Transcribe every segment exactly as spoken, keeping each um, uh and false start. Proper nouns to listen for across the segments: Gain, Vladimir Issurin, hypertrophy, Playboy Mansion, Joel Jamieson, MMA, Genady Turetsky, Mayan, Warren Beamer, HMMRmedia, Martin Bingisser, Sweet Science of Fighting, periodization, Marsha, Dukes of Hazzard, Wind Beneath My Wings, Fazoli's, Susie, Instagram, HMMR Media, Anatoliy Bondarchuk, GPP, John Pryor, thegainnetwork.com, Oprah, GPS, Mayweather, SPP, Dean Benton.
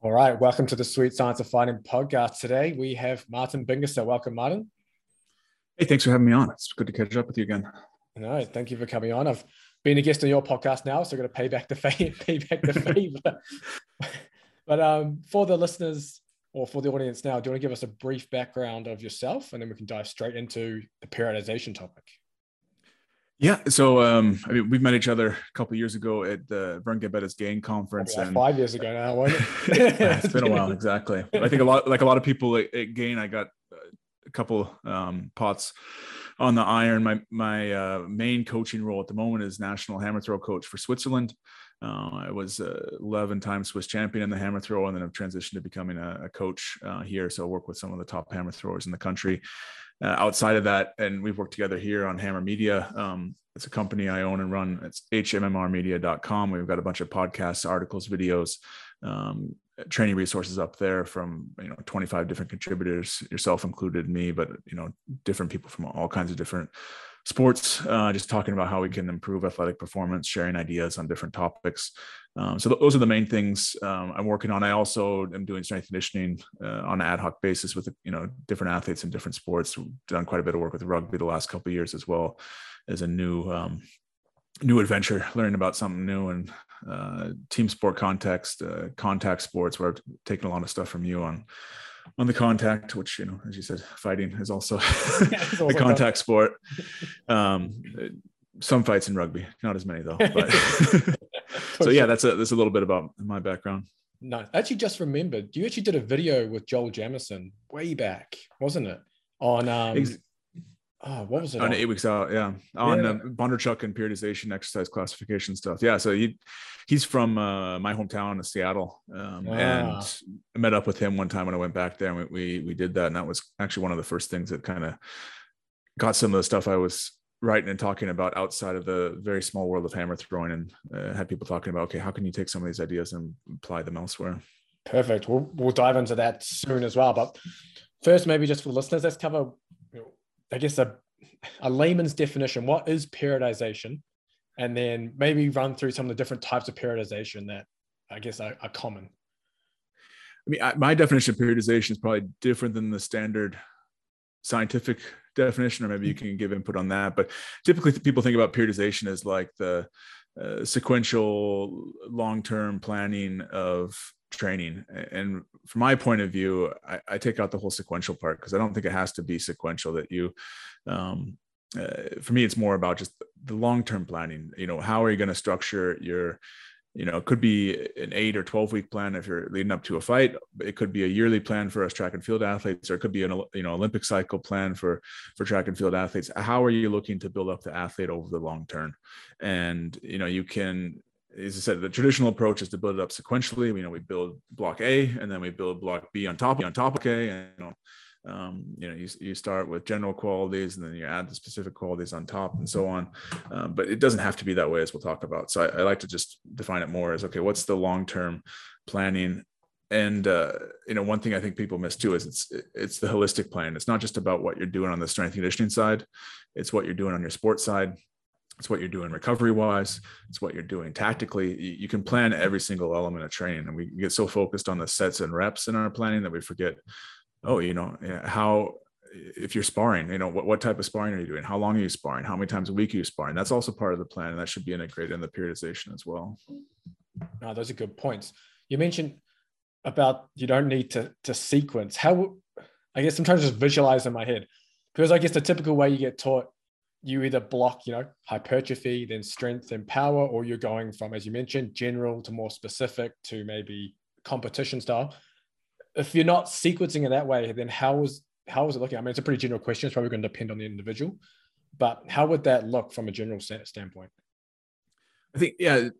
All right, welcome to the Sweet Science of Fighting podcast. Today we have Martin Bingisser. Welcome, Martin. Hey, thanks for having me on. It's good to catch up with you again. No, thank you for coming on. I've been a guest on your podcast now, so I'm going to pay back the favor. Pay back the favor. But um, for the listeners or for the audience now, do you want to give us a brief background of yourself, and then we can dive straight into the periodization topic? Yeah, so um, I mean, we've met each other a couple of years ago at the Vern Gambetta's Gain conference. Like and five years ago now, wasn't it? Yeah, it's been a while, exactly. But I think a lot, like a lot of people at, at Gain, I got a couple um, pots on the iron. My my uh, main coaching role at the moment is national hammer throw coach for Switzerland. Uh, I was uh, eleven-time Swiss champion in the hammer throw, and then I've transitioned to becoming a, a coach uh, here. So I work with some of the top hammer throwers in the country. Uh, outside of that, and we've worked together here on Hammer Media. Um, it's a company I own and run. It's H M M R media dot com. We've got a bunch of podcasts, articles, videos, um, training resources up there from, you know, twenty-five different contributors, yourself included, me, but, you know, different people from all kinds of different sports, uh, just talking about how we can improve athletic performance, sharing ideas on different topics. Um, so th- those are the main things um, I'm working on. I also am doing strength conditioning uh, on an ad hoc basis with, you know, different athletes in different sports. We've done quite a bit of work with rugby the last couple of years, as well as a new, um, new adventure, learning about something new and uh, team sport context, uh, contact sports, where I've taken a lot of stuff from you on, on the contact, which, you know, as you said, fighting is also a contact sport. Um, some fights in rugby, not as many though, but so yeah, that's a, that's a little bit about my background. No, I actually just remembered you actually did a video with Joel Jamieson way back, wasn't it? On, um, Ex- oh, what was it? On, on? Eight Weeks Out. Yeah. On yeah. Uh, Bondarchuk and periodization, exercise classification stuff. Yeah. So he, he's from uh, my hometown of Seattle. Um, ah. And I met up with him one time when I went back there, and we, we, we did that. And that was actually one of the first things that kind of got some of the stuff I was writing and talking about outside of the very small world of hammer throwing, and uh, had people talking about, okay, how can you take some of these ideas and apply them elsewhere? Perfect. We'll, we'll dive into that soon as well. But first, maybe just for listeners, let's cover, you know, I guess, a, a layman's definition. What is periodization? And then maybe run through some of the different types of periodization that I guess are, are common. I mean, I, my definition of periodization is probably different than the standard scientific definition, or maybe you can give input on that. But typically people think about periodization as like the uh, sequential long-term planning of training. And from my point of view, I, I take out the whole sequential part, because I don't think it has to be sequential. That you, um, uh, for me, it's more about just the long-term planning. You know, how are you going to structure your, you know, it could be an eight or twelve week plan if you're leading up to a fight. It could be a yearly plan for us track and field athletes, or it could be an, you know, Olympic cycle plan for, for track and field athletes. How are you looking to build up the athlete over the long term? And, you know, you can, as I said, the traditional approach is to build it up sequentially. You know, we build block A, and then we build block B on top, on top of A, and, you know, Um, you know, you, you start with general qualities, and then you add the specific qualities on top, and so on. Um, but it doesn't have to be that way, as we'll talk about. So I, I like to just define it more as, okay, what's the long-term planning? And, uh, you know, one thing I think people miss too is it's, it's the holistic plan. It's not just about what you're doing on the strength conditioning side. It's what you're doing on your sports side. It's what you're doing recovery-wise. It's what you're doing tactically. You can plan every single element of training. And we get so focused on the sets and reps in our planning that we forget, oh, you know, how, if you're sparring, you know, what, what type of sparring are you doing? How long are you sparring? How many times a week are you sparring? That's also part of the plan, and that should be integrated in the periodization as well. No, those are good points. You mentioned about you don't need to, to sequence. How, I guess I'm trying to just visualize in my head, because I guess the typical way you get taught, you either block, you know, hypertrophy, then strength and power, or you're going from, as you mentioned, general to more specific to maybe competition style. If you're not sequencing in that way, then how is, how is it looking? I mean, it's a pretty general question. It's probably going to depend on the individual, but how would that look from a general standpoint? I think, yeah, I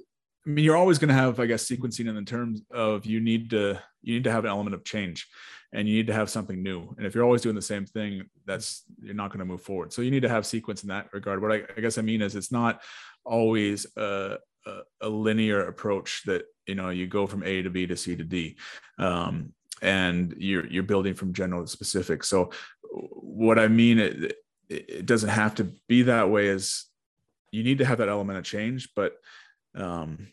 mean, you're always going to have, I guess, sequencing in the terms of you need to, you need to have an element of change, and you need to have something new. And if you're always doing the same thing, that's, you're not going to move forward. So you need to have sequence in that regard. What I, I guess I mean is it's not always a, a, a linear approach that, you know, you go from A to B to C to D. Um, and you're you're building from general to specific. So what I mean, it, it doesn't have to be that way, is you need to have that element of change, but um,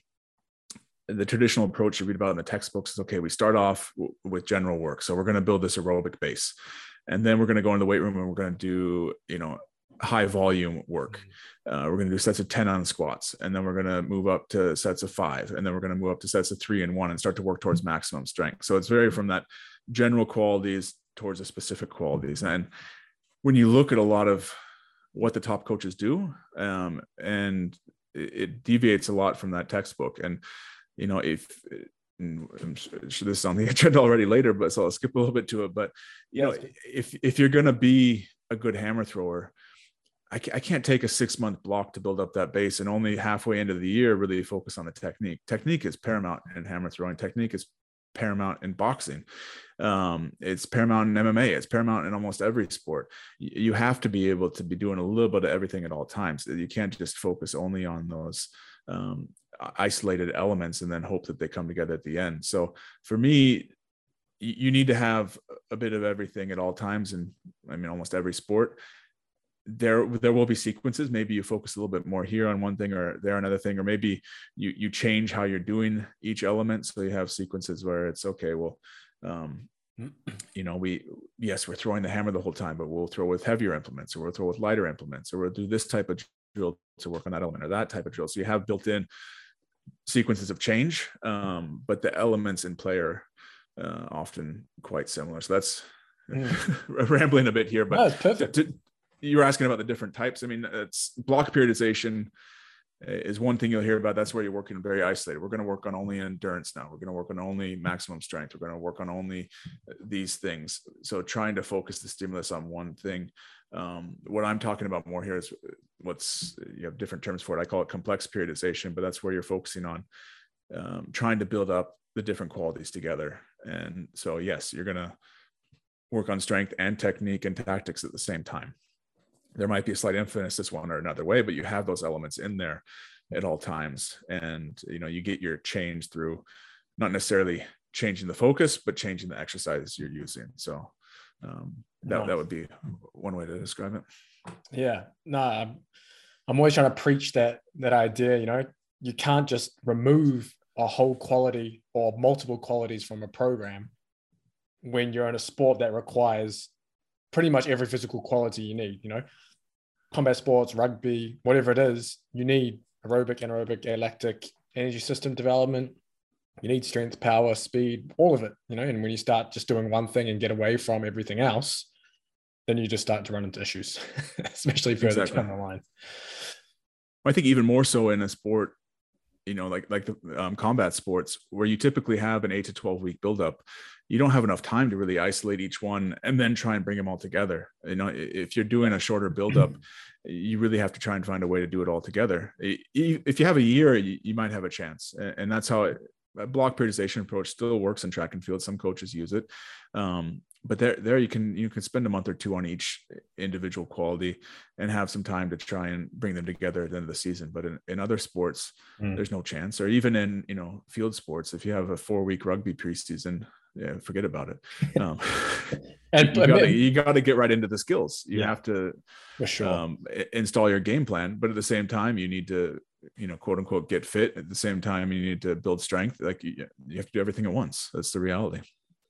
the traditional approach you read about in the textbooks is, okay, we start off w- with general work. So we're going to build this aerobic base, and then we're going to go into the weight room and we're going to do, you know, high volume work. Uh, we're going to do sets of ten on squats, and then we're going to move up to sets of five, and then we're going to move up to sets of three and one and start to work towards maximum strength. So it's very from that general qualities towards the specific qualities. And when you look at a lot of what the top coaches do, um, and it, it deviates a lot from that textbook. And, you know, if I'm sure this is on the agenda already later, but so I'll skip a little bit to it, but you know, if, if you're going to be a good hammer thrower, I can't take a six month block to build up that base and only halfway into the year really focus on the technique. Technique is paramount in hammer throwing. Technique is paramount in boxing. Um, it's paramount in M M A. It's paramount in almost every sport. You have to be able to be doing a little bit of everything at all times. You can't just focus only on those um, isolated elements and then hope that they come together at the end. So for me, you need to have a bit of everything at all times. And I mean, almost every sport. There, there will be sequences. Maybe you focus a little bit more here on one thing or there another thing, or maybe you you change how you're doing each element. So you have sequences where it's okay. Well, um, you know, we yes, we're throwing the hammer the whole time, but we'll throw with heavier implements, or we'll throw with lighter implements, or we'll do this type of drill to work on that element or that type of drill. So you have built-in sequences of change, um, but the elements in play are uh, often quite similar. So that's mm. rambling a bit here, but no, it's perfect. To, you were asking about the different types. I mean, it's block periodization is one thing you'll hear about. That's where you're working very isolated. We're going to work on only endurance now. We're going to work on only maximum strength. We're going to work on only these things. So trying to focus the stimulus on one thing. Um, what I'm talking about more here is what's, you have different terms for it. I call it complex periodization, but that's where you're focusing on um, trying to build up the different qualities together. And so, yes, you're going to work on strength and technique and tactics at the same time. There might be a slight emphasis one or another way, but you have those elements in there at all times. And, you know, you get your change through not necessarily changing the focus, but changing the exercises you're using. So um, that, nice. that would be one way to describe it. Yeah, no, I'm, I'm always trying to preach that, that idea, you know, you can't just remove a whole quality or multiple qualities from a program when you're in a sport that requires pretty much every physical quality you need, you know, combat sports, rugby, whatever it is, you need aerobic, anaerobic, galactic, energy system development. You need strength, power, speed, all of it, you know, and when you start just doing one thing and get away from everything else, then you just start to run into issues, especially further exactly. down the line. I think even more so in a sport, you know, like, like the um, combat sports where you typically have an eight to twelve week buildup. You don't have enough time to really isolate each one and then try and bring them all together. You know, if you're doing a shorter buildup, you really have to try and find a way to do it all together. If you have a year, you might have a chance. And that's how it, a block periodization approach still works in track and field. Some coaches use it. Um, but there, there you can, you can spend a month or two on each individual quality and have some time to try and bring them together at the end of the season. But in, in other sports, mm. there's no chance, or even in, you know, field sports, if you have a four week rugby preseason, yeah, forget about it. Um, and, you, gotta, you gotta get right into the skills. You yeah, have to for sure. um, install your game plan, but at the same time, you need to, you know, quote unquote, get fit. At the same time, you need to build strength. Like you, you have to do everything at once. That's the reality.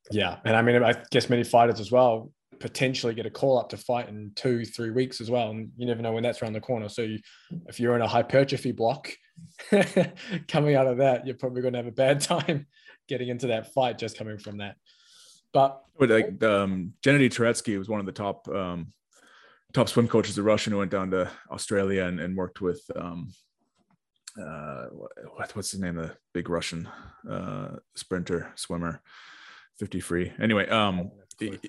Yeah. And I mean, I guess many fighters as well potentially get a call up to fight in two, three weeks as well. And you never know when that's around the corner. So you, if you're in a hypertrophy block coming out of that, you're probably going to have a bad time getting into that fight just coming from that. But like um, Genady Turetsky was one of the top, um, top swim coaches, the Russian who went down to Australia and, and worked with, um, uh, what, what's his name? The big Russian uh, sprinter, swimmer, fifty free. Anyway. Um, he,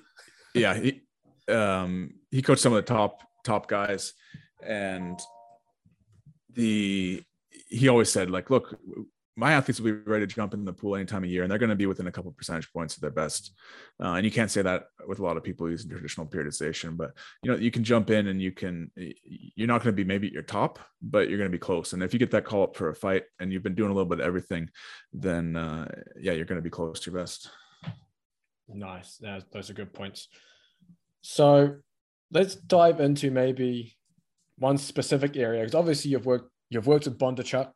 yeah. He, um, he coached some of the top, top guys, and the, he always said like, look, my athletes will be ready to jump in the pool any time of year, and they're going to be within a couple percentage points of their best. Uh, and you can't say that with a lot of people using traditional periodization, but you know, you can jump in and you can, you're not going to be maybe at your top, but you're going to be close. And if you get that call up for a fight and you've been doing a little bit of everything, then uh, yeah, you're going to be close to your best. Nice. Those are good points. So let's dive into maybe one specific area, because obviously you've worked, you've worked with Bondarchuk.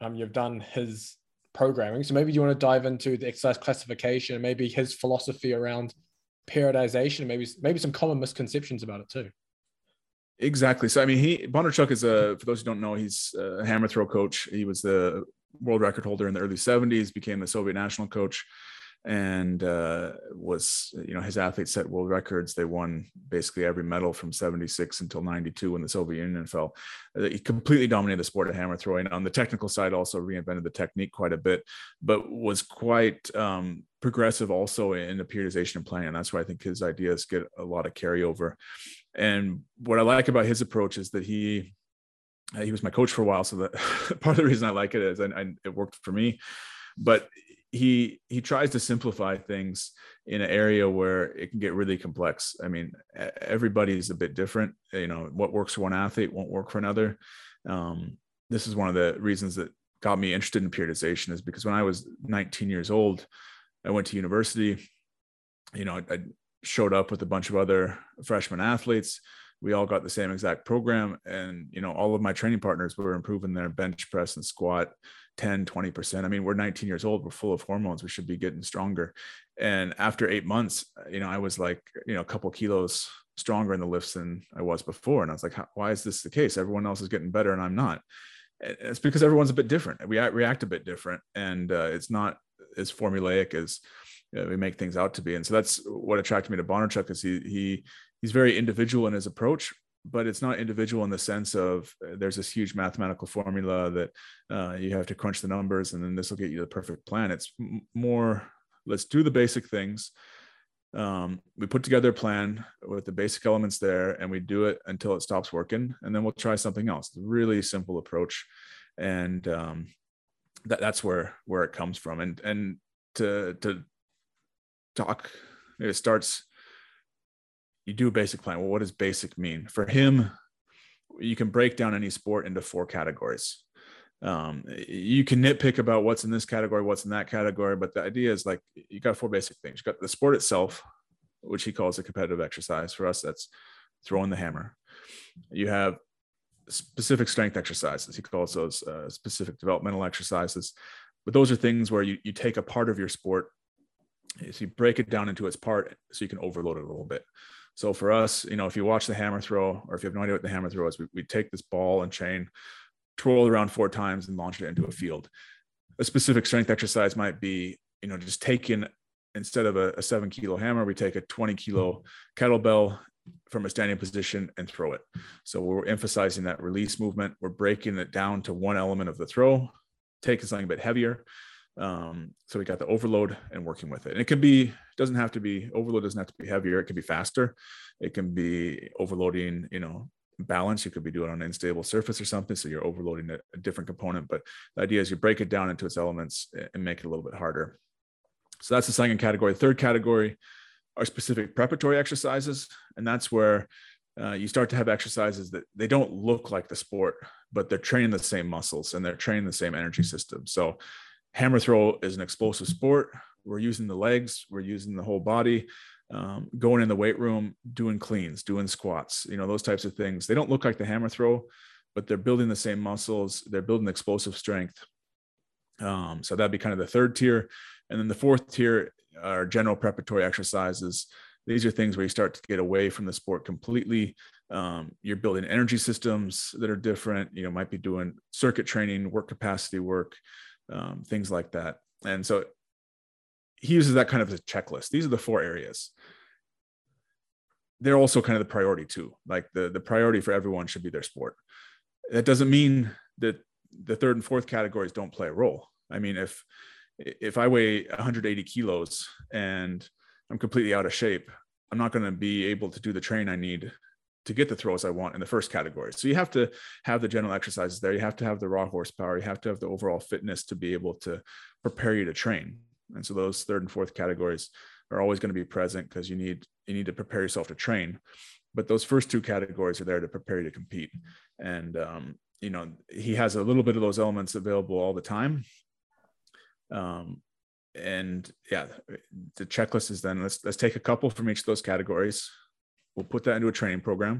Um, you've done his programming. So maybe you want to dive into the exercise classification, maybe his philosophy around periodization, maybe maybe some common misconceptions about it too. Exactly. So I mean, he Bondarchuk is a, for those who don't know, he's a hammer throw coach. He was the world record holder in the early seventies, became the Soviet national coach, and uh, was, you know, his athletes set world records. They won basically every medal from seventy-six until ninety-two when the Soviet Union fell. He completely dominated the sport of hammer throwing. On the technical side, also reinvented the technique quite a bit, but was quite um, progressive also in the periodization and planning. And that's why I think his ideas get a lot of carryover. And what I like about his approach is that he, he was my coach for a while. So that part of the reason I like it is I, I, it worked for me, but he he tries to simplify things in an area where it can get really complex. I mean, everybody is a bit different. You know, what works for one athlete won't work for another. Um, this is one of the reasons that got me interested in periodization, is because when I was nineteen years old, I went to university. You know, I, I showed up with a bunch of other freshman athletes. We all got the same exact program. And, you know, all of my training partners were improving their bench press and squat ten, twenty percent. I mean, we're nineteen years old. We're full of hormones. We should be getting stronger. And after eight months, you know, I was like, you know, a couple kilos stronger in the lifts than I was before. And I was like, why is this the case? Everyone else is getting better and I'm not. It's because everyone's a bit different. We react a bit different. And uh, it's not as formulaic as you know, we make things out to be. And so that's what attracted me to Bondarchuk, is he, he, He's very individual in his approach, but it's not individual in the sense of uh, there's this huge mathematical formula that uh, you have to crunch the numbers and then this will get you the perfect plan. It's m- more, let's do the basic things. Um, we put together a plan with the basic elements there and we do it until it stops working. And then we'll try something else. It's a really simple approach. And um, that, that's where, where it comes from. And, and to, to talk, it starts, you do a basic plan. Well, what does basic mean? For him, you can break down any sport into four categories. Um, you can nitpick about what's in this category, what's in that category, but the idea is like you got four basic things. You got the sport itself, which he calls a competitive exercise. For us, that's throwing the hammer. You have specific strength exercises. He calls those uh, specific developmental exercises. But those are things where you, you take a part of your sport, so you break it down into its part so you can overload it a little bit. So for us, you know, if you watch the hammer throw, or if you have no idea what the hammer throw is, we, we take this ball and chain, twirl it around four times and launch it into a field. A specific strength exercise might be, you know, just taking, instead of a, a seven kilo hammer, we take a twenty kilo kettlebell from a standing position and throw it. So we're emphasizing that release movement. We're breaking it down to one element of the throw, taking something a bit heavier. Um, so we got the overload and working with it. And it can be, doesn't have to be, overload doesn't have to be heavier. It can be faster. It can be overloading, you know, balance. You could be doing it on an unstable surface or something. So you're overloading a, a different component, but the idea is you break it down into its elements and make it a little bit harder. So that's the second category. The third category are specific preparatory exercises. And that's where Uh, you start to have exercises that they don't look like the sport, but they're training the same muscles and they're training the same energy system. So hammer throw is an explosive sport. We're using the legs, we're using the whole body, um, going in the weight room, doing cleans, doing squats, you know, those types of things. They don't look like the hammer throw, but they're building the same muscles. They're building explosive strength. Um, so that'd be kind of the third tier. And then the fourth tier are general preparatory exercises. These are things where you start to get away from the sport completely. Um, you're building energy systems that are different, you know, might be doing circuit training, work capacity work, um, things like that. And so he uses that kind of a checklist. These are the four areas. They're also kind of the priority too. Like the, the priority for everyone should be their sport. That doesn't mean that the third and fourth categories don't play a role. I mean, if, if I weigh one hundred eighty kilos and I'm completely out of shape, I'm not going to be able to do the train I need to get the throws I want in the first category. So you have to have the general exercises there. You have to have the raw horsepower. You have to have the overall fitness to be able to prepare you to train. And so those third and fourth categories are always going to be present because you need, you need to prepare yourself to train, but those first two categories are there to prepare you to compete. And, um, you know, he has a little bit of those elements available all the time. Um, And yeah, the checklist is then let's let's take a couple from each of those categories. We'll put that into a training program.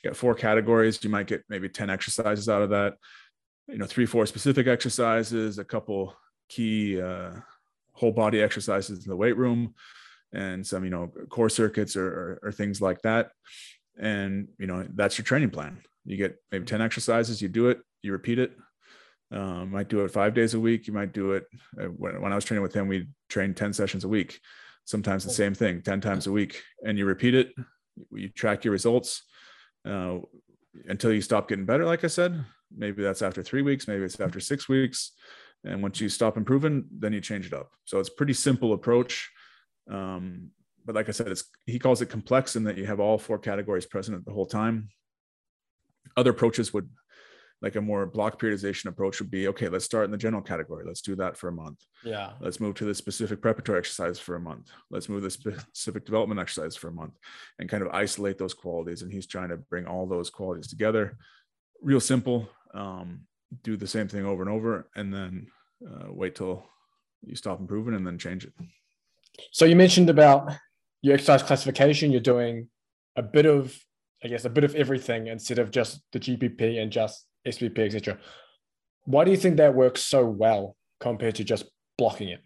You got four categories. You might get maybe ten exercises out of that. You know, three, four specific exercises, a couple key uh, whole body exercises in the weight room and some, you know, core circuits or, or, or things like that. And, you know, that's your training plan. You get maybe ten exercises, you do it, you repeat it. Um, might do it five days a week. You might do it. Uh, when, when I was training with him, we trained ten sessions a week, sometimes the same thing, ten times a week, and you repeat it. You track your results uh, until you stop getting better. Like I said, maybe that's after three weeks, maybe it's after six weeks. And once you stop improving, then you change it up. So it's a pretty simple approach. Um, but like I said, it's, he calls it complex in that you have all four categories present at the whole time. Other approaches would, like a more block periodization approach would be, okay, let's start in the general category. Let's do that for a month. Yeah. Let's move to the specific preparatory exercise for a month. Let's move to the specific development exercise for a month and kind of isolate those qualities. And he's trying to bring all those qualities together. Real simple. Um, do the same thing over and over, and then uh, wait till you stop improving and then change it. So you mentioned about your exercise classification. You're doing a bit of, I guess, a bit of everything instead of just the G P P and just S P P, et cetera. Why do you think that works so well compared to just blocking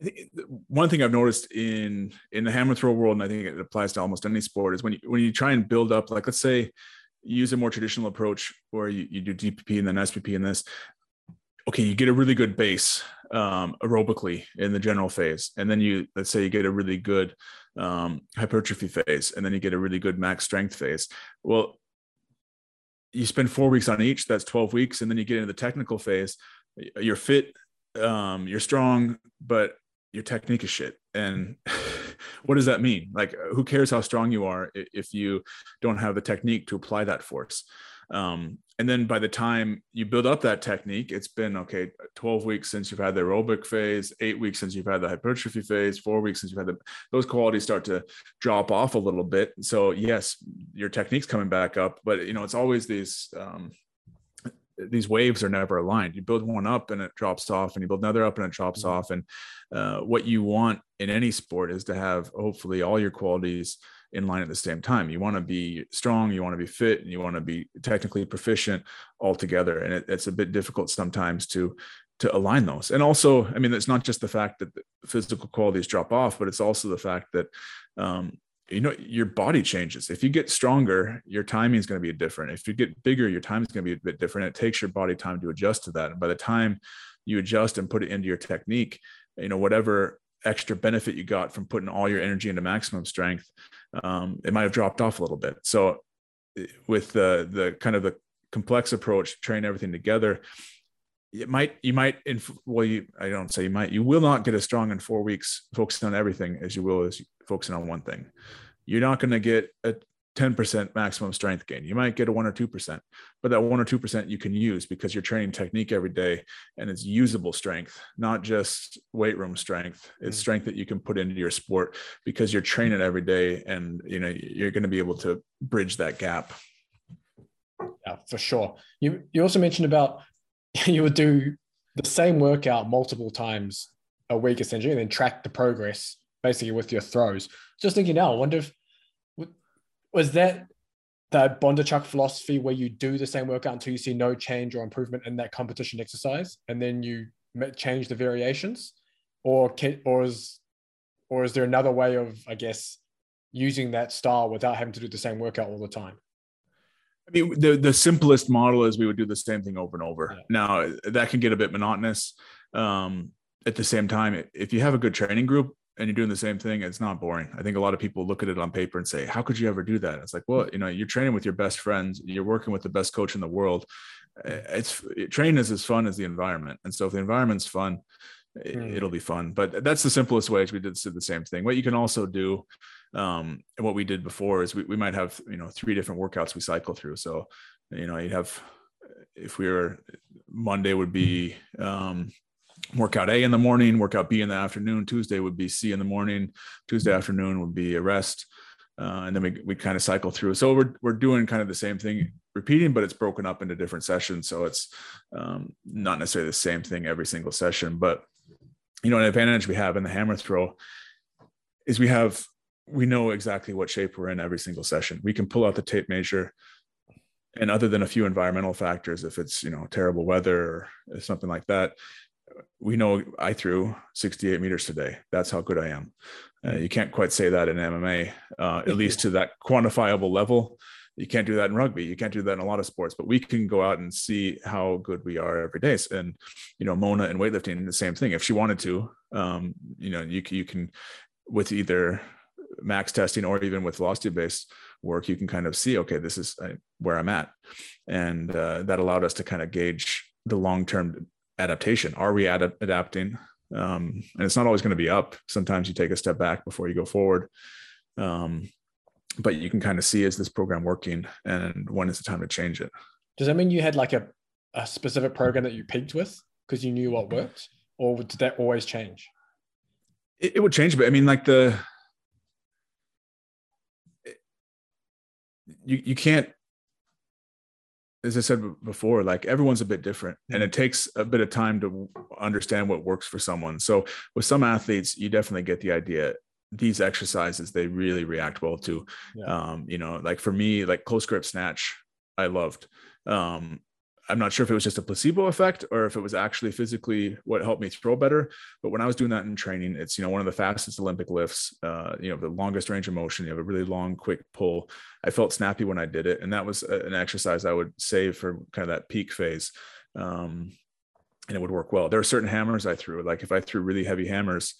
it? One thing I've noticed in, in the hammer throw world, and I think it applies to almost any sport, is when you, when you try and build up, like, let's say you use a more traditional approach where you, you do G P P and then S P P and this, okay, you get a really good base um, aerobically in the general phase. And then you, let's say you get a really good um, hypertrophy phase, and then you get a really good max strength phase. Well, you spend four weeks on each, that's twelve weeks. And then you get into the technical phase, you're fit, um, you're strong, but your technique is shit. And what does that mean? Like, who cares how strong you are if you don't have the technique to apply that force? Um, and then by the time you build up that technique, it's been, okay, twelve weeks since you've had the aerobic phase, eight weeks since you've had the hypertrophy phase, four weeks since you've had the, those qualities start to drop off a little bit. So yes, your technique's coming back up, but you know, it's always these, um, these waves are never aligned. You build one up and it drops off, and you build another up and it drops mm-hmm. off. And, uh, what you want in any sport is to have hopefully all your qualities in line at the same time. You want to be strong, you want to be fit, and you want to be technically proficient all together. And it, it's a bit difficult sometimes to, to align those. And also, I mean, it's not just the fact that the physical qualities drop off, but it's also the fact that, um, you know, your body changes. If you get stronger, your timing is going to be different. If you get bigger, your time is going to be a bit different. It takes your body time to adjust to that. And by the time you adjust and put it into your technique, you know, whatever extra benefit you got from putting all your energy into maximum strength, um, it might have dropped off a little bit. So with the the kind of the complex approach, train everything together, it might, you might, inf- well, you, I don't say you might, you will not get as strong in four weeks focusing on everything as you will as focusing on one thing. You're not going to get a ten percent maximum strength gain. You might get a one or two percent, but that one or two percent you can use because you're training technique every day, and it's usable strength, not just weight room strength. It's strength that you can put into your sport because you're training every day, and you know, you're going to be able to bridge that gap. Yeah, for sure. You, you also mentioned about you would do the same workout multiple times a week essentially, and then track the progress basically with your throws. Just thinking now, I wonder if, was that the Bondarchuk philosophy where you do the same workout until you see no change or improvement in that competition exercise, and then you change the variations? Or can, or is, or is there another way of, I guess, using that style without having to do the same workout all the time? I mean, the, the simplest model is we would do the same thing over and over. Yeah. Now, that can get a bit monotonous. Um, at the same time, if you have a good training group and you're doing the same thing, it's not boring. I think a lot of people look at it on paper and say, how could you ever do that? It's like, well, you know, you're training with your best friends, you're working with the best coach in the world. It's it, training is as fun as the environment. And so if the environment's fun, it, mm. it'll be fun. But that's the simplest way. We did the same thing. What you can also do, um, and what we did before is we, we might have, you know, three different workouts we cycle through. So, you know, you'd have, if we were, Monday would be, um, workout A in the morning, workout B in the afternoon, Tuesday would be C in the morning, Tuesday afternoon would be a rest. Uh, and then we, we kind of cycle through. So we're, we're doing kind of the same thing repeating, but it's broken up into different sessions. So it's um, not necessarily the same thing every single session, but you know, an advantage we have in the hammer throw is we have, we know exactly what shape we're in every single session. We can pull out the tape measure, and other than a few environmental factors, if it's, you know, terrible weather or something like that, we know I threw sixty-eight meters today. That's how good I am. Uh, you can't quite say that in M M A, uh, at least to that quantifiable level. You can't do that in rugby. You can't do that in a lot of sports, but we can go out and see how good we are every day. And, you know, Mona in weightlifting, the same thing. If she wanted to, um, you know, you, you can, with either max testing or even with velocity-based work, you can kind of see, okay, this is where I'm at. And uh, that allowed us to kind of gauge the long-term adaptation. Are we ad adapting? Um, and it's not always going to be up. Sometimes you take a step back before you go forward. Um, but you can kind of see, is this program working and when is the time to change it? Does that mean you had like a, a specific program that you peaked with because you knew what worked, or did that always change? It, it would change, but I mean, like the, it, you, you can't, as I said before, like everyone's a bit different and it takes a bit of time to understand what works for someone. So with some athletes, you definitely get the idea. These exercises, they really react well to, yeah. um, you know, like for me, like close grip snatch, I loved. Um, I'm not sure if it was just a placebo effect or if it was actually physically what helped me throw better. But when I was doing that in training, it's, you know, one of the fastest Olympic lifts, uh, you know, the longest range of motion, you have a really long, quick pull. I felt snappy when I did it. And that was an exercise I would save for kind of that peak phase. Um, and it would work well. There are certain hammers I threw, like if I threw really heavy hammers,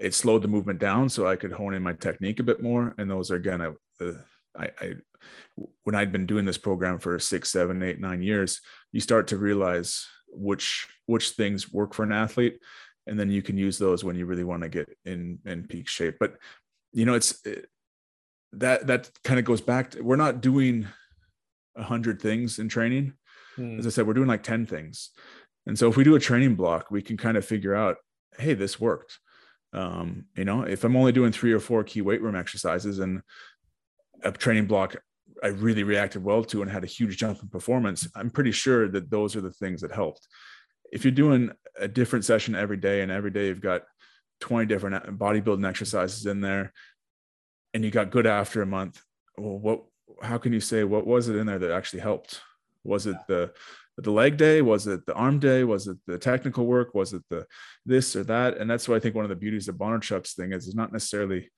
it slowed the movement down so I could hone in my technique a bit more. And those are, again, I, uh, I, I, when I'd been doing this program for six, seven, eight, nine years, you start to realize which, which things work for an athlete. And then you can use those when you really want to get in, in peak shape. But, you know, it's it, that, that kind of goes back to, we're not doing a hundred things in training. Hmm. As I said, we're doing like ten things. And so if we do a training block, we can kind of figure out, hey, this worked. Um, you know, if I'm only doing three or four key weight room exercises and a training block I really reacted well to and had a huge jump in performance, I'm pretty sure that those are the things that helped. If you're doing a different session every day and every day you've got twenty different bodybuilding exercises in there and you got good after a month, well, what, how can you say, what was it in there that actually helped? Was it the the leg day? Was it the arm day? Was it the technical work? Was it the this or that? And that's why I think one of the beauties of Bondarchuk's thing is it's not necessarily,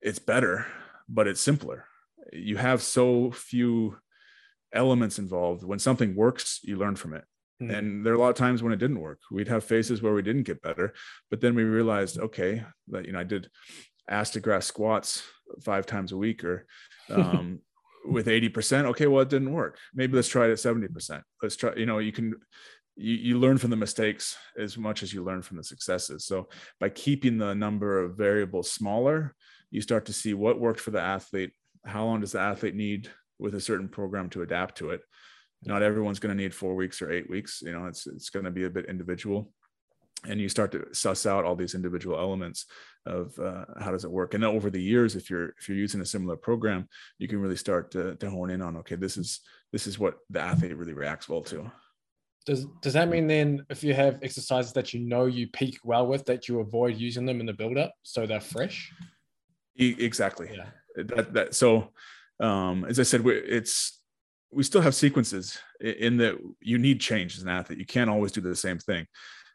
it's better, but it's simpler. You have so few elements involved. When something works, you learn from it. Mm-hmm. And there are a lot of times when it didn't work. We'd have phases where we didn't get better, but then we realized, okay, that, you know, I did ass to grass squats five times a week or, um, with eighty percent. Okay, well, it didn't work. Maybe let's try it at seventy percent. Let's try, you know, you can, you, you learn from the mistakes as much as you learn from the successes. So by keeping the number of variables smaller, you start to see what worked for the athlete. How long does the athlete need with a certain program to adapt to it? Not everyone's going to need four weeks or eight weeks. You know, it's, it's going to be a bit individual. And you start to suss out all these individual elements of uh, how does it work. And then over the years, if you're if you're using a similar program, you can really start to, to hone in on, okay, this is this is what the athlete really reacts well to. Does does that mean then if you have exercises that you know you peak well with, that you avoid using them in the build-up so they're fresh? Exactly. Yeah. That, that, so um, as I said, we, it's we still have sequences in that you need change as an athlete. You can't always do the same thing.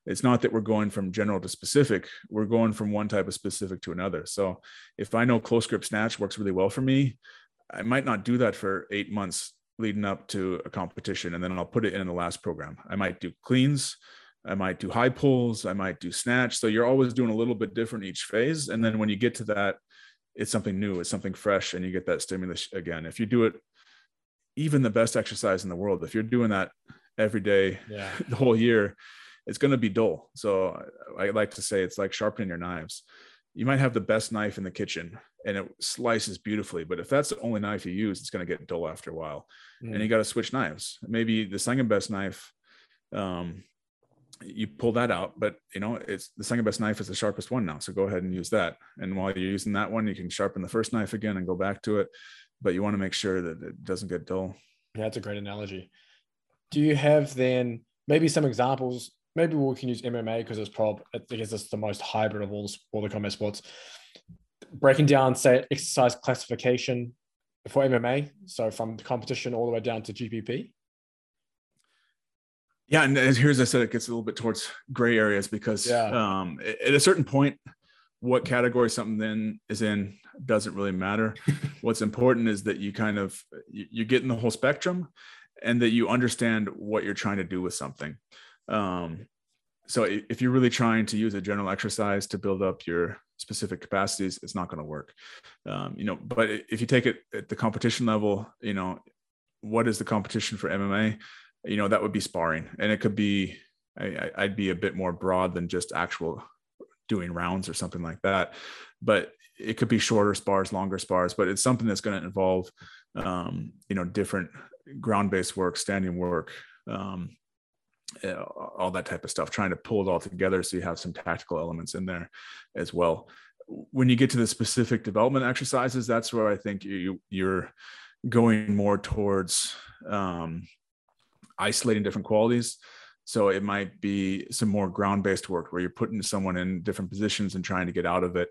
It's not that we're going from general to specific. We're going from one type of specific to another. So if I know close grip snatch works really well for me, I might not do that for eight months leading up to a competition. And then I'll put it in the last program. I might do cleans. I might do high pulls. I might do snatch. So you're always doing a little bit different each phase. And then when you get to that, it's something new, it's something fresh, and you get that stimulus again. If you do it, even the best exercise in the world, if you're doing that every day, yeah, the whole year, it's going to be dull. So I like to say it's like sharpening your knives. You might have the best knife in the kitchen and it slices beautifully, but if that's the only knife you use, it's going to get dull after a while. Mm. And you got to switch knives. Maybe the second best knife, um, you pull that out, but you know, it's the second best knife is the sharpest one now. So go ahead and use that. And while you're using that one, you can sharpen the first knife again and go back to it, but you want to make sure that it doesn't get dull. Yeah, that's a great analogy. Do you have then maybe some examples? Maybe we can use M M A because it's probably, I think it's the most hybrid of all, all the combat sports. Breaking down, say, exercise classification for M M A, so from the competition all the way down to G P P. Yeah. And here's, I said, it gets a little bit towards gray areas because yeah. um, at a certain point, what category something then is in doesn't really matter. What's important is that you kind of, you, you get in the whole spectrum and that you understand what you're trying to do with something. Um, so if you're really trying to use a general exercise to build up your specific capacities, it's not going to work. Um, you know, but if you take it at the competition level, you know, what is the competition for M M A? You know, that would be sparring, and it could be, I, I'd be a bit more broad than just actual doing rounds or something like that, but it could be shorter spars, longer spars, but it's something that's going to involve, um, you know, different ground-based work, standing work, um, all that type of stuff, trying to pull it all together. So you have some tactical elements in there as well. When you get to the specific development exercises, that's where I think you, you're going more towards, um, isolating different qualities. So it might be some more ground-based work where you're putting someone in different positions and trying to get out of it,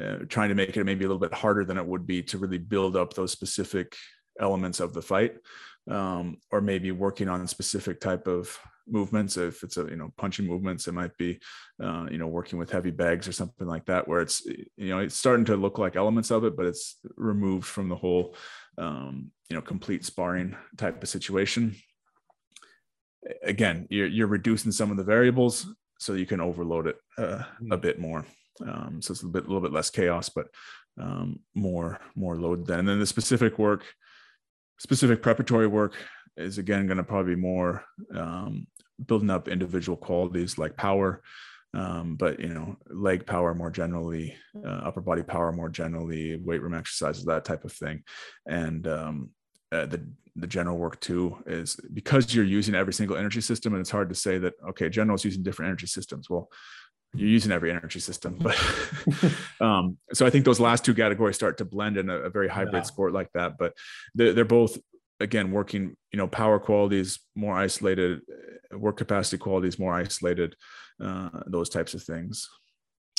uh, trying to make it maybe a little bit harder than it would be to really build up those specific elements of the fight, um, or maybe working on specific type of movements. If it's a, you know, punching movements, it might be, uh, you know, working with heavy bags or something like that, where it's, you know, it's starting to look like elements of it, but it's removed from the whole, um, you know, complete sparring type of situation. Again, you're, you're reducing some of the variables so you can overload it uh, a bit more. Um, so it's a bit, a little bit less chaos, but um, more, more load then. And then the specific work, specific preparatory work is again going to probably be more um, building up individual qualities like power, um, but you know, leg power more generally, uh, upper body power more generally, weight room exercises, that type of thing, and um, uh, the the general work too is because you're using every single energy system. And it's hard to say that, okay, general is using different energy systems. Well, you're using every energy system, but um, so I think those last two categories start to blend in a, a very hybrid yeah. sport like that, but they're, they're both, again, working, you know, power qualities more isolated, work capacity qualities more isolated, uh, those types of things.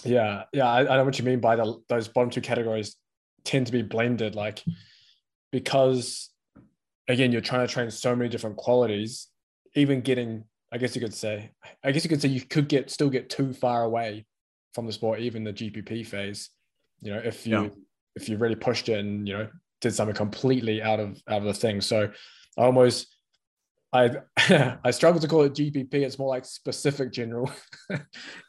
Yeah. Yeah. I, I know what you mean by the, those bottom two categories tend to be blended, like, because again, you're trying to train so many different qualities, even getting, I guess you could say, I guess you could say you could get, still get too far away from the sport, even the G P P phase, you know, if you, yeah. if you really pushed it and, you know, did something completely out of, out of the thing. So I almost, I, I struggle to call it G P P. It's more like specific general,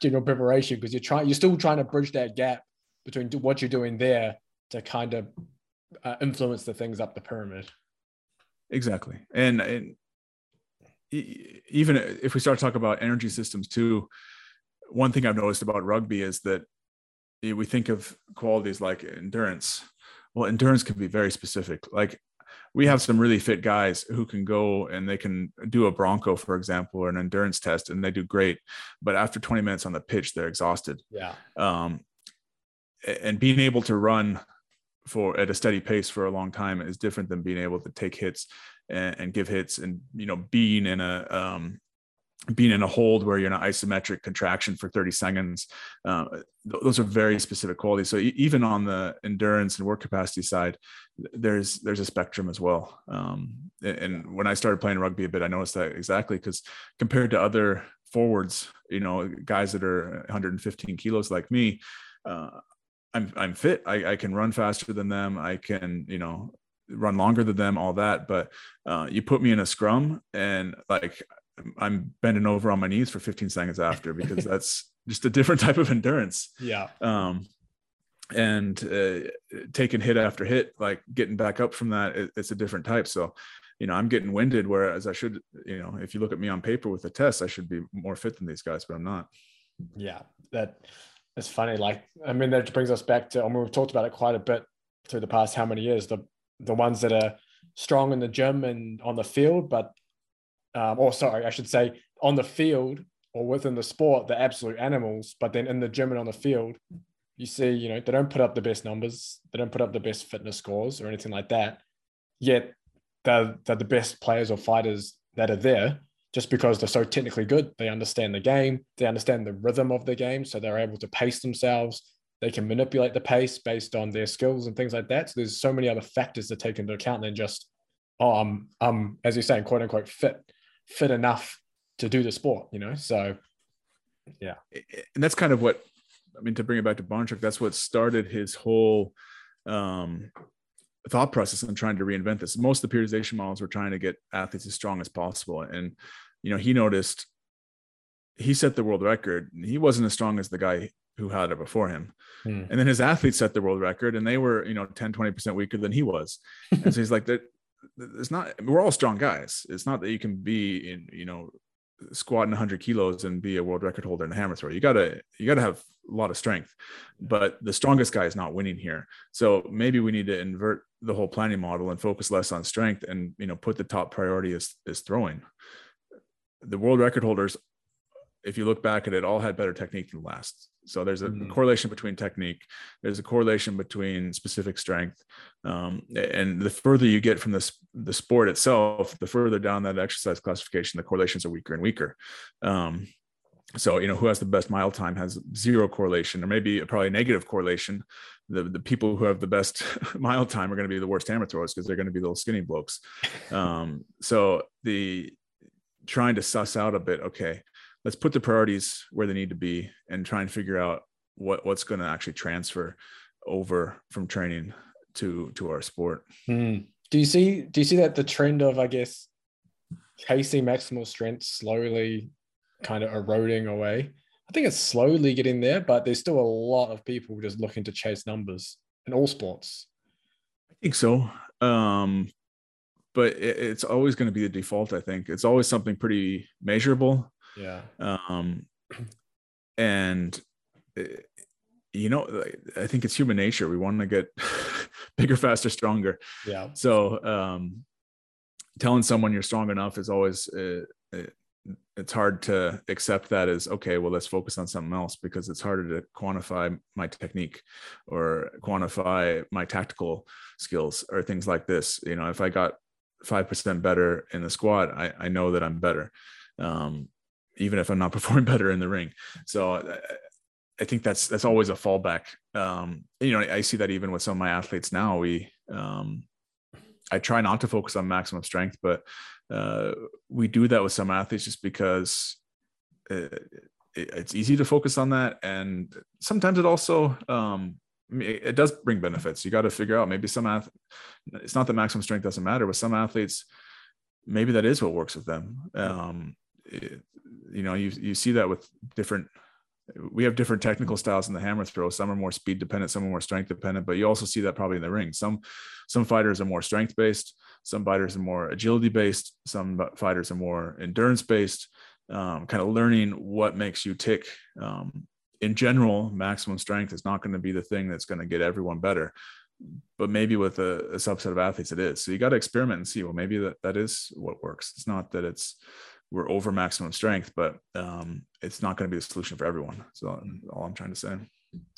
general preparation, because you're trying, you're still trying to bridge that gap between what you're doing there to kind of uh, influence the things up the pyramid. Exactly. And, and even if we start talking about energy systems too, one thing I've noticed about rugby is that we think of qualities like endurance. Well, endurance can be very specific. Like we have some really fit guys who can go and they can do a bronco, for example, or an endurance test, and they do great. But after twenty minutes on the pitch, they're exhausted. Yeah. Um, and being able to run for at a steady pace for a long time is different than being able to take hits and, and give hits and, you know, being in a, um, being in a hold where you're in an isometric contraction for thirty seconds. Uh, th- those are very specific qualities. So e- even on the endurance and work capacity side, there's, there's a spectrum as well. Um, and, and when I started playing rugby a bit, I noticed that exactly. 'Cause compared to other forwards, you know, guys that are one hundred fifteen kilos like me, uh, I'm I'm fit. I, I can run faster than them. I can, you know, run longer than them, all that. But uh, you put me in a scrum and like I'm bending over on my knees for fifteen seconds after, because that's just a different type of endurance. Yeah. Um, and uh, taking hit after hit, like getting back up from that, it, it's a different type. So, you know, I'm getting winded, whereas I should, you know, if you look at me on paper with the test, I should be more fit than these guys, but I'm not. Yeah. That. It's funny, like, I mean, that brings us back to, I mean, we've talked about it quite a bit through the past how many years, the the ones that are strong in the gym and on the field, but, um, or sorry, I should say on the field or within the sport, they're absolute animals, but then in the gym and on the field, you see, you know, they don't put up the best numbers, they don't put up the best fitness scores or anything like that, yet they're, they're the best players or fighters that are there. Just because they're so technically good, they understand the game, they understand the rhythm of the game, so they're able to pace themselves, they can manipulate the pace based on their skills and things like that. So there's so many other factors to take into account than just, oh, I'm, I'm, as you're saying, quote unquote, fit, fit enough to do the sport, you know? So, yeah. And that's kind of what, I mean, to bring it back to Bondarchuk, that's what started his whole um, thought process in trying to reinvent this. Most of the periodization models were trying to get athletes as strong as possible. And, you know, he noticed, he set the world record. He wasn't as strong as the guy who had it before him. Hmm. And then his athletes set the world record and they were, you know, ten, twenty percent weaker than he was. And so he's like, that it's not, we're all strong guys. It's not that you can be in, you know, squatting one hundred kilos and be a world record holder in a hammer throw. You gotta, you gotta have a lot of strength, but the strongest guy is not winning here. So maybe we need to invert the whole planning model and focus less on strength and, you know, put the top priority as, as throwing. The world record holders, if you look back at it, all had better technique than last. So there's a mm-hmm. correlation between technique. There's a correlation between specific strength. Um, and the further you get from this, the sport itself, the further down that exercise classification, the correlations are weaker and weaker. Um, so, you know, who has the best mile time has zero correlation, or maybe probably negative correlation. The, the people who have the best mile time are going to be the worst hammer throwers because they're going to be little skinny blokes. Um, so the trying to suss out a bit, okay, let's put the priorities where they need to be and try and figure out what, what's going to actually transfer over from training to, to our sport. Mm. Do you see, do you see that the trend of, I guess, chasing maximal strength slowly kind of eroding away? I think it's slowly getting there, but there's still a lot of people just looking to chase numbers in all sports. I think so. Um, but it, it's always going to be the default. I think it's always something pretty measurable. Yeah. Um, and you know, I think it's human nature. We want to get bigger, faster, stronger. Yeah. So, um, telling someone you're strong enough is always, uh, it, it's hard to accept that as, okay, well, let's focus on something else, because it's harder to quantify my technique or quantify my tactical skills or things like this. You know, if I got five percent better in the squat, I, I know that I'm better. Um, even if I'm not performing better in the ring. So I, I think that's, that's always a fallback. Um, you know, I, I see that even with some of my athletes now, we, um, I try not to focus on maximum strength, but, uh, we do that with some athletes just because it, it, it's easy to focus on that. And sometimes it also, um, it, it does bring benefits. You got to figure out maybe some, ath- it's not that maximum strength doesn't matter with some athletes, maybe that is what works with them. Um, it, you know, you, you see that with different, we have different technical styles in the hammer throw. Some are more speed dependent, some are more strength dependent, but you also see that probably in the ring. Some, some fighters are more strength based, some fighters are more agility based, some fighters are more endurance based, um, kind of learning what makes you tick. Um, in general, maximum strength is not going to be the thing that's going to get everyone better, but maybe with a, a subset of athletes it is. So you got to experiment and see, well, maybe that, that is what works. It's not that it's, we're over maximum strength, but um, it's not going to be the solution for everyone. So all I'm trying to say.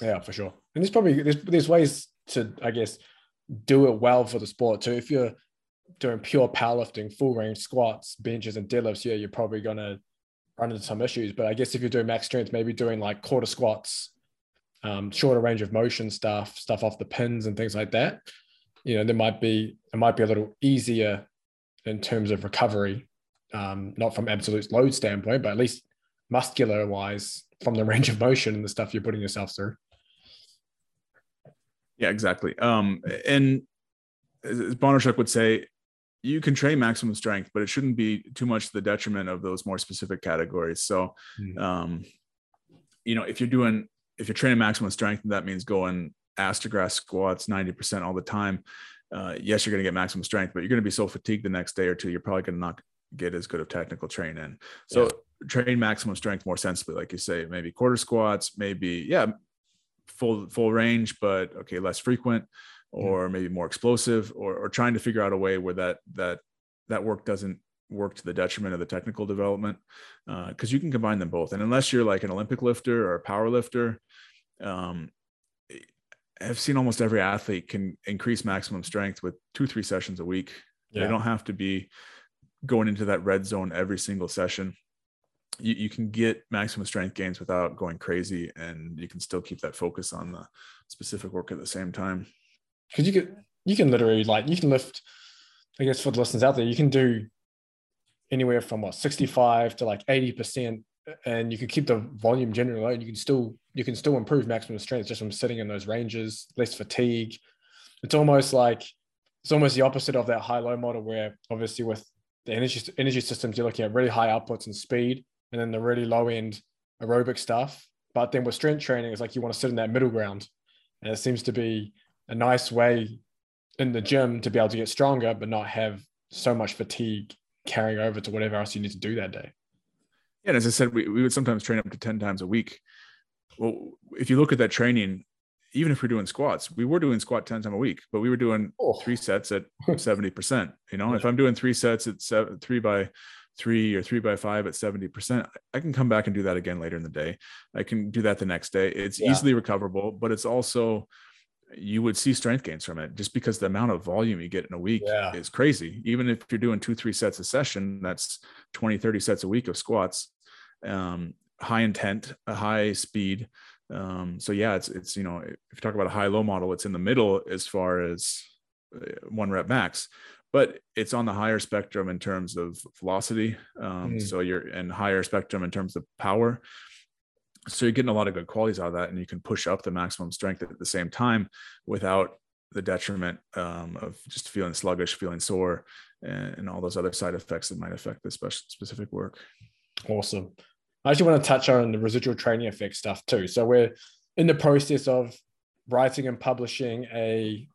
Yeah, for sure. And there's probably, there's, there's ways to, I guess, do it well for the sport. So if you're doing pure powerlifting, full range squats, benches and deadlifts, yeah, you're probably going to run into some issues. But I guess if you're doing max strength, maybe doing like quarter squats, um, shorter range of motion stuff, stuff off the pins and things like that, you know, there might be, it might be a little easier in terms of recovery. Um, not from absolute load standpoint, but at least muscular wise from the range of motion and the stuff you're putting yourself through. Yeah, exactly. Um, and as Bondarchuk would say, you can train maximum strength, but it shouldn't be too much to the detriment of those more specific categories. So, um, you know, if you're doing, if you're training maximum strength, that means going astrograph squats, ninety percent all the time. Uh, yes, you're going to get maximum strength, but you're going to be so fatigued the next day or two, you're probably going to not get as good of technical train in. So yeah. Train maximum strength more sensibly, like you say, maybe quarter squats, maybe yeah, full full range, but okay, less frequent, or mm. maybe more explosive, or or trying to figure out a way where that that that work doesn't work to the detriment of the technical development, because uh, you can combine them both. And unless you're like an Olympic lifter or a power lifter, um, I've seen almost every athlete can increase maximum strength with two three sessions a week. Yeah. They don't have to be going into that red zone every single session. You, you can get maximum strength gains without going crazy, and you can still keep that focus on the specific work at the same time. Because you could, you can literally like, you can lift, I guess for the listeners out there, you can do anywhere from what sixty-five to like eighty percent, and you can keep the volume generally low, and you can still you can still improve maximum strength just from sitting in those ranges, less fatigue. It's almost like it's almost the opposite of that high-low model, where obviously with the energy energy systems you're looking at really high outputs and speed, and then the really low-end aerobic stuff. But then with strength training, it's like you want to sit in that middle ground, and it seems to be a nice way in the gym to be able to get stronger but not have so much fatigue carrying over to whatever else you need to do that day. Yeah, and as I said, we, we would sometimes train up to ten times a week. Well, if you look at that training, even if we're doing squats, we were doing squat ten times a week, but we were doing oh. three sets at seventy percent. You know, yeah. If I'm doing three sets at seven, three by three or three by five at seventy percent, I can come back and do that again later in the day. I can do that the next day. It's yeah. easily recoverable, but it's also, you would see strength gains from it just because the amount of volume you get in a week yeah. is crazy. Even if you're doing two, three sets a session, that's twenty, thirty sets a week of squats, um, high intent, a high speed. Um, so yeah, it's, it's, you know, if you talk about a high low model, it's in the middle as far as one rep max, but it's on the higher spectrum in terms of velocity. Um, mm. So you're in higher spectrum in terms of power. So you're getting a lot of good qualities out of that, and you can push up the maximum strength at the same time without the detriment um, of just feeling sluggish, feeling sore, and, and all those other side effects that might affect the special specific work. Awesome. I actually want to touch on the residual training effect stuff too. So we're in the process of writing and publishing a,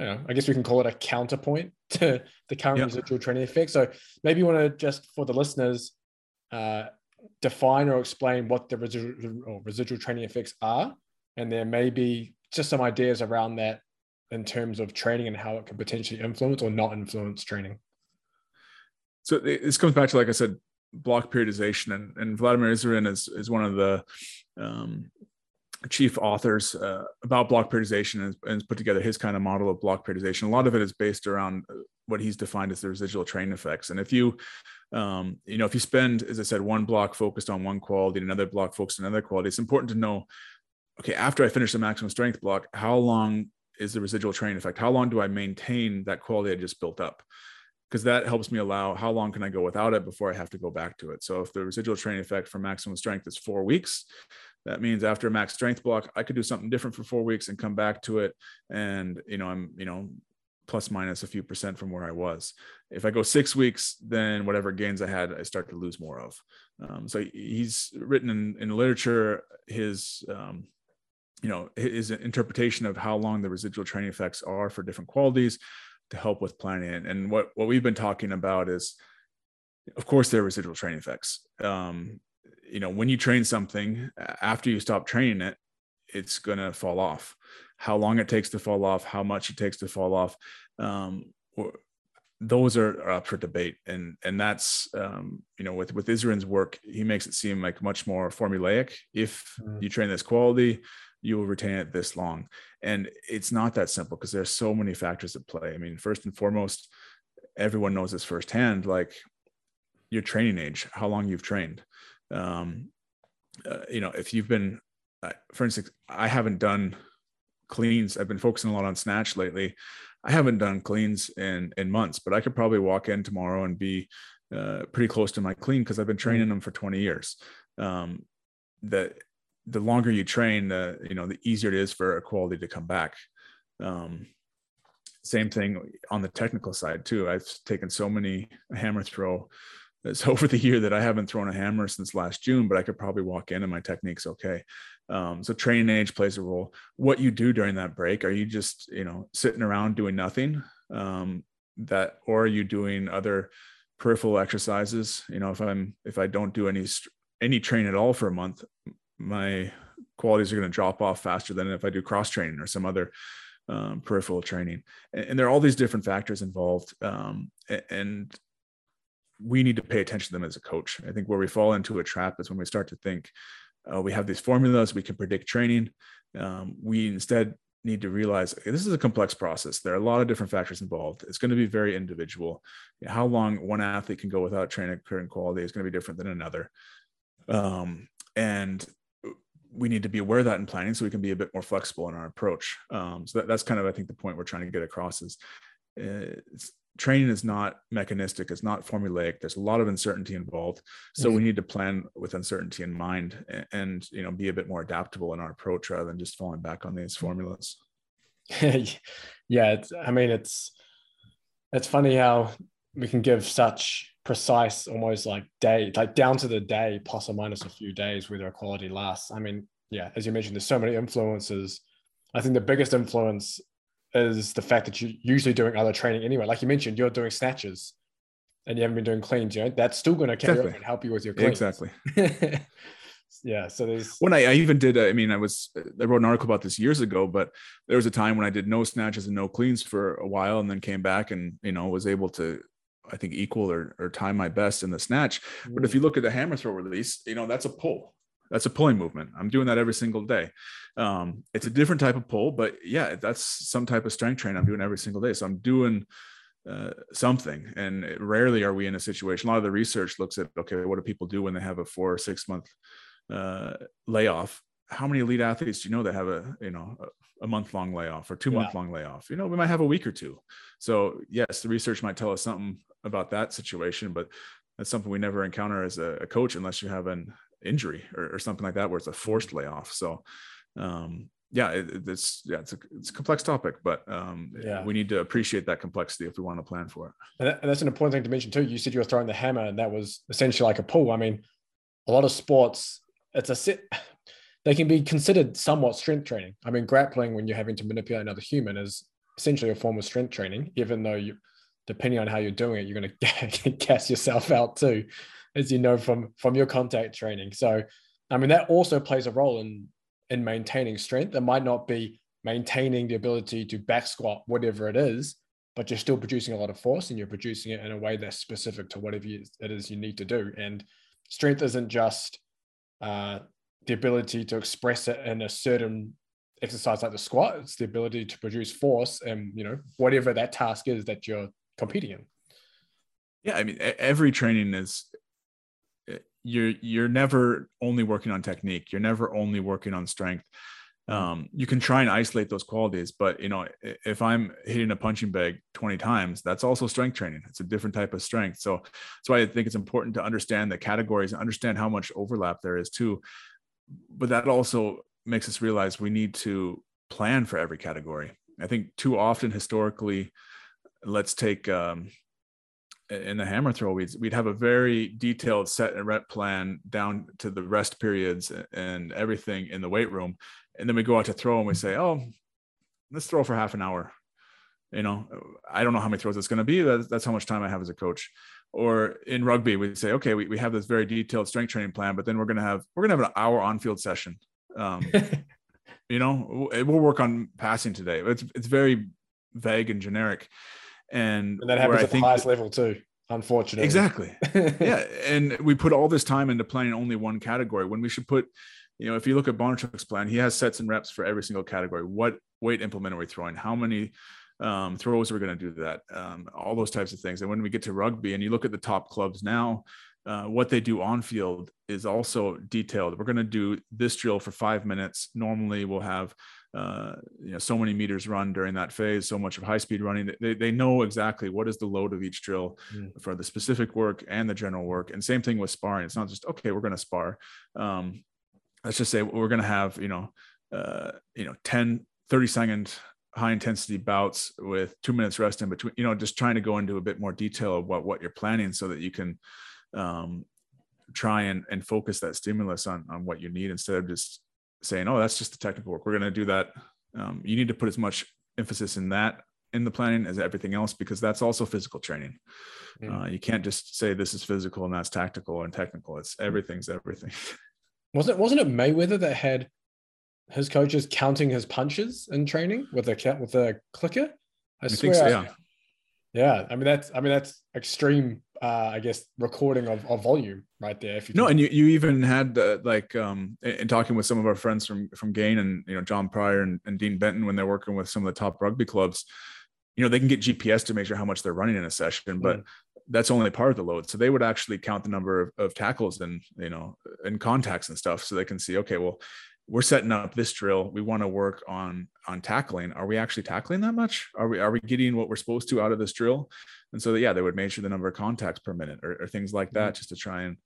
I don't know, I guess we can call it a counterpoint to the current yep. residual training effect. So maybe you want to, just for the listeners, uh, define or explain what the residual or residual training effects are, and there may be just some ideas around that in terms of training and how it can potentially influence or not influence training. So this comes back to, like I said, block periodization, and, and Vladimir Issurin is, is one of the um, chief authors uh, about block periodization, and has put together his kind of model of block periodization. A lot of it is based around what he's defined as the residual training effects. And if you, um, you know, if you spend, as I said, one block focused on one quality and another block focused on another quality, it's important to know, okay, after I finish the maximum strength block, how long is the residual training effect? How long do I maintain that quality I just built up? Because that helps me allow, how long can I go without it before I have to go back to it? So if the residual training effect for maximum strength is four weeks, that means after a max strength block, I could do something different for four weeks and come back to it. And, you know, I'm, you know, plus minus a few percent from where I was. If I go six weeks, then whatever gains I had, I start to lose more of. Um, so he's written in, in literature, his, um, you know, his interpretation of how long the residual training effects are for different qualities, to help with planning. And what, what we've been talking about is, of course, there are residual training effects. Um, you know, when you train something, after you stop training it, it's going to fall off. How long it takes to fall off, how much it takes to fall off, um, or, those are, are up for debate. And, and that's, um, you know, with, with Issurin's work, he makes it seem like much more formulaic. If you train this quality, you will retain it this long. And it's not that simple, because there's so many factors at play. I mean, first and foremost, everyone knows this firsthand, like your training age, how long you've trained. Um, uh, you know, if you've been, uh, for instance, I haven't done cleans. I've been focusing a lot on snatch lately. I haven't done cleans in, in months, but I could probably walk in tomorrow and be uh, pretty close to my clean, because I've been training them for twenty years. Um, that the longer you train, the, you know, the easier it is for a quality to come back. Um, same thing on the technical side too. I've taken so many hammer throw that's over the year that I haven't thrown a hammer since last June, but I could probably walk in and my technique's okay. Um, so training age plays a role. What you do during that break, are you just, you know, sitting around doing nothing? Um, that, or are you doing other peripheral exercises? You know, if I'm, if I don't do any, any train at all for a month, my qualities are going to drop off faster than if I do cross training or some other um, peripheral training. And, and there are all these different factors involved. Um, and we need to pay attention to them as a coach. I think where we fall into a trap is when we start to think uh, we have these formulas, we can predict training. Um, we instead need to realize, okay, this is a complex process. There are a lot of different factors involved. It's going to be very individual. How long one athlete can go without training a current quality is going to be different than another. Um, and we need to be aware of that in planning, so we can be a bit more flexible in our approach. Um, so that, that's kind of, I think, the point we're trying to get across is uh, it's training is not mechanistic, it's not formulaic. There's a lot of uncertainty involved. So mm-hmm. we need to plan with uncertainty in mind and, and, you know, be a bit more adaptable in our approach rather than just falling back on these formulas. Yeah. It's, I mean, it's, it's funny how we can give such precise, almost like day, like down to the day, plus or minus a few days, whether a quality lasts. I mean, yeah, as you mentioned, there's so many influences. I think the biggest influence is the fact that you're usually doing other training anyway. Like you mentioned, you're doing snatches and you haven't been doing cleans, you know, that's still going to carry exactly. over and help you with your cleans. Exactly. Yeah. So there's when I, I even did, I mean, I was, I wrote an article about this years ago, but there was a time when I did no snatches and no cleans for a while and then came back and, you know, was able to, I think, equal or, or time my best in the snatch. Mm. But if you look at the hammer throw release, you know, that's a pull. That's a pulling movement. I'm doing that every single day. Um, it's a different type of pull, but yeah, that's some type of strength training I'm doing every single day. So I'm doing uh, something, and it, rarely are we in a situation. A lot of the research looks at, okay, what do people do when they have a four or six month uh, layoff? How many elite athletes do you know that have a, you know, a month long layoff or two yeah. month long layoff? You know, we might have a week or two. So yes, the research might tell us something about that situation, but that's something we never encounter as a, a coach, unless you have an injury or, or something like that, where it's a forced layoff. So, um, yeah, it, it's, yeah, it's a, it's a complex topic, but, um, yeah. we need to appreciate that complexity if we want to plan for it. And, that, and that's an important thing to mention too. You said you were throwing the hammer and that was essentially like a pull. I mean, a lot of sports, it's a sit, they can be considered somewhat strength training. I mean, grappling, when you're having to manipulate another human, is essentially a form of strength training, even though you, depending on how you're doing it, you're going to gas yourself out too, as you know, from, from your contact training. So, I mean, that also plays a role in, in maintaining strength. It might not be maintaining the ability to back squat, whatever it is, but you're still producing a lot of force and you're producing it in a way that's specific to whatever it is you need to do. And strength isn't just uh, the ability to express it in a certain exercise like the squat. It's the ability to produce force and, you know, whatever that task is that you're competing in. Yeah. I mean, every training is, you're, you're never only working on technique. You're never only working on strength. Um, you can try and isolate those qualities, but you know, if I'm hitting a punching bag twenty times, that's also strength training. It's a different type of strength. So that's why I think it's important to understand the categories and understand how much overlap there is too. But that also makes us realize we need to plan for every category. I think too often historically, let's take, um, in the hammer throw, we'd, we'd have a very detailed set and rep plan down to the rest periods and everything in the weight room. And then we go out to throw and we say, oh, let's throw for half an hour. You know, I don't know how many throws it's going to be. That's, that's how much time I have as a coach. Or in rugby, we say, okay, we, we have this very detailed strength training plan, but then we're going to have, we're going to have an hour on-field session. Um, you know, we'll work on passing today. It's, it's very vague and generic. And, and that happens at the highest level too, unfortunately. Exactly. Yeah. And we put all this time into playing only one category when we should put, you know, if you look at Bondarchuk's plan, he has sets and reps for every single category. What weight implement are we throwing? How many um, throws are we going to do that? Um, all those types of things. And when we get to rugby and you look at the top clubs now, uh, what they do on field is also detailed. We're going to do this drill for five minutes. Normally we'll have Uh, you know, so many meters run during that phase, so much of high speed running. They, they know exactly what is the load of each drill mm. for the specific work and the general work. And same thing with sparring. It's not just, okay, we're going to spar. Um, let's just say we're going to have, you know, uh, you know, ten, thirty second high intensity bouts with two minutes rest in between, you know, just trying to go into a bit more detail of what, what you're planning so that you can, um, try and, and focus that stimulus on, on what you need instead of just saying, oh, that's just the technical work. We're going to do that. Um, you need to put as much emphasis in that in the planning as everything else, because that's also physical training. Mm. Uh, you can't just say this is physical and that's tactical and technical. It's everything's everything. Wasn't, wasn't it Mayweather that had his coaches counting his punches in training with a, with a clicker? I, I swear. Think so, yeah. I, yeah. I mean, that's, I mean, that's extreme, uh, I guess, recording of, of volume right there. If you no, can- and you, you even had the, like, um, in, in talking with some of our friends from, from Gain and, you know, John Pryor and, and Dean Benton, when they're working with some of the top rugby clubs, you know, they can get G P S to measure how much they're running in a session, but mm. that's only part of the load. So they would actually count the number of, of tackles and, you know, and contacts and stuff. So they can see, okay, well, we're setting up this drill. We want to work on, on tackling. Are we actually tackling that much? Are we, are we getting what we're supposed to out of this drill? And so, yeah, they would measure the number of contacts per minute or, or things like that, mm-hmm. just to try and,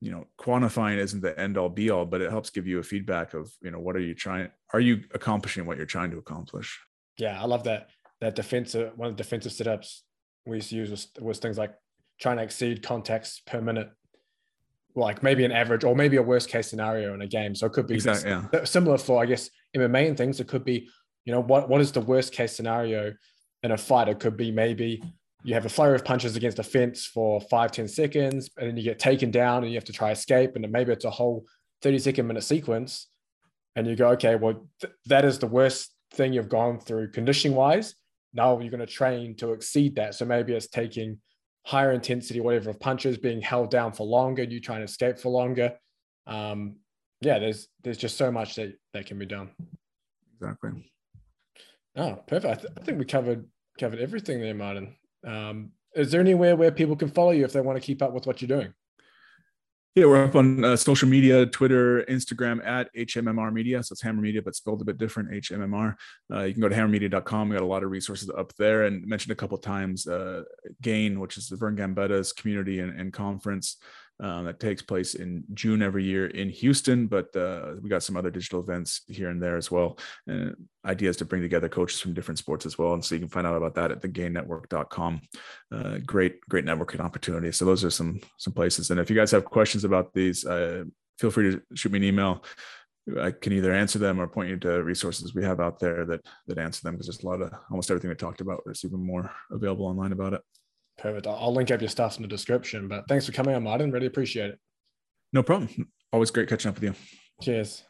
you know, quantifying isn't the end all be all, but it helps give you a feedback of, you know, what are you trying, are you accomplishing what you're trying to accomplish? Yeah. I love that, that defensive, one of the defensive sit-ups we used to use was, was things like trying to exceed contacts per minute, like maybe an average or maybe a worst case scenario in a game. So it could be exactly, yeah. similar for, I guess, M M A and things. It could be, you know, what, what is the worst case scenario in a fight? It could be maybe you have a flurry of punches against a fence for five, ten seconds, and then you get taken down and you have to try escape. And then maybe it's a whole thirty second minute sequence. And you go, okay, well, th- that is the worst thing you've gone through conditioning wise. Now you're going to train to exceed that. So maybe it's taking higher intensity, whatever, of punches, being held down for longer, you trying to escape for longer. Um, yeah, there's, there's just so much that, that can be done. Exactly. Oh, perfect. I, th- I think we covered, covered everything there, Martin. Um, is there anywhere where people can follow you if they want to keep up with what you're doing? Yeah, we're up on uh, social media, Twitter, Instagram, at H M M R media. So it's Hammer Media, but spelled a bit different, H M M R. Uh, you can go to hammer media dot com. We got a lot of resources up there. And mentioned a couple of times uh, Gain, which is the Vern Gambetta's community and, and conference uh, that takes place in June every year in Houston. But uh, we got some other digital events here and there as well. And ideas to bring together coaches from different sports as well. And so you can find out about that at the gain network dot com. Uh, great, great networking opportunities. So those are some, some places. And if you guys have questions about these, uh, feel free to shoot me an email. I can either answer them or point you to resources we have out there that that answer them, because there's a lot of almost everything we talked about. There's even more available online about it. Perfect. I'll link up your stuff in the description, but thanks for coming on, Martin. Really appreciate it. No problem. Always great catching up with you. Cheers.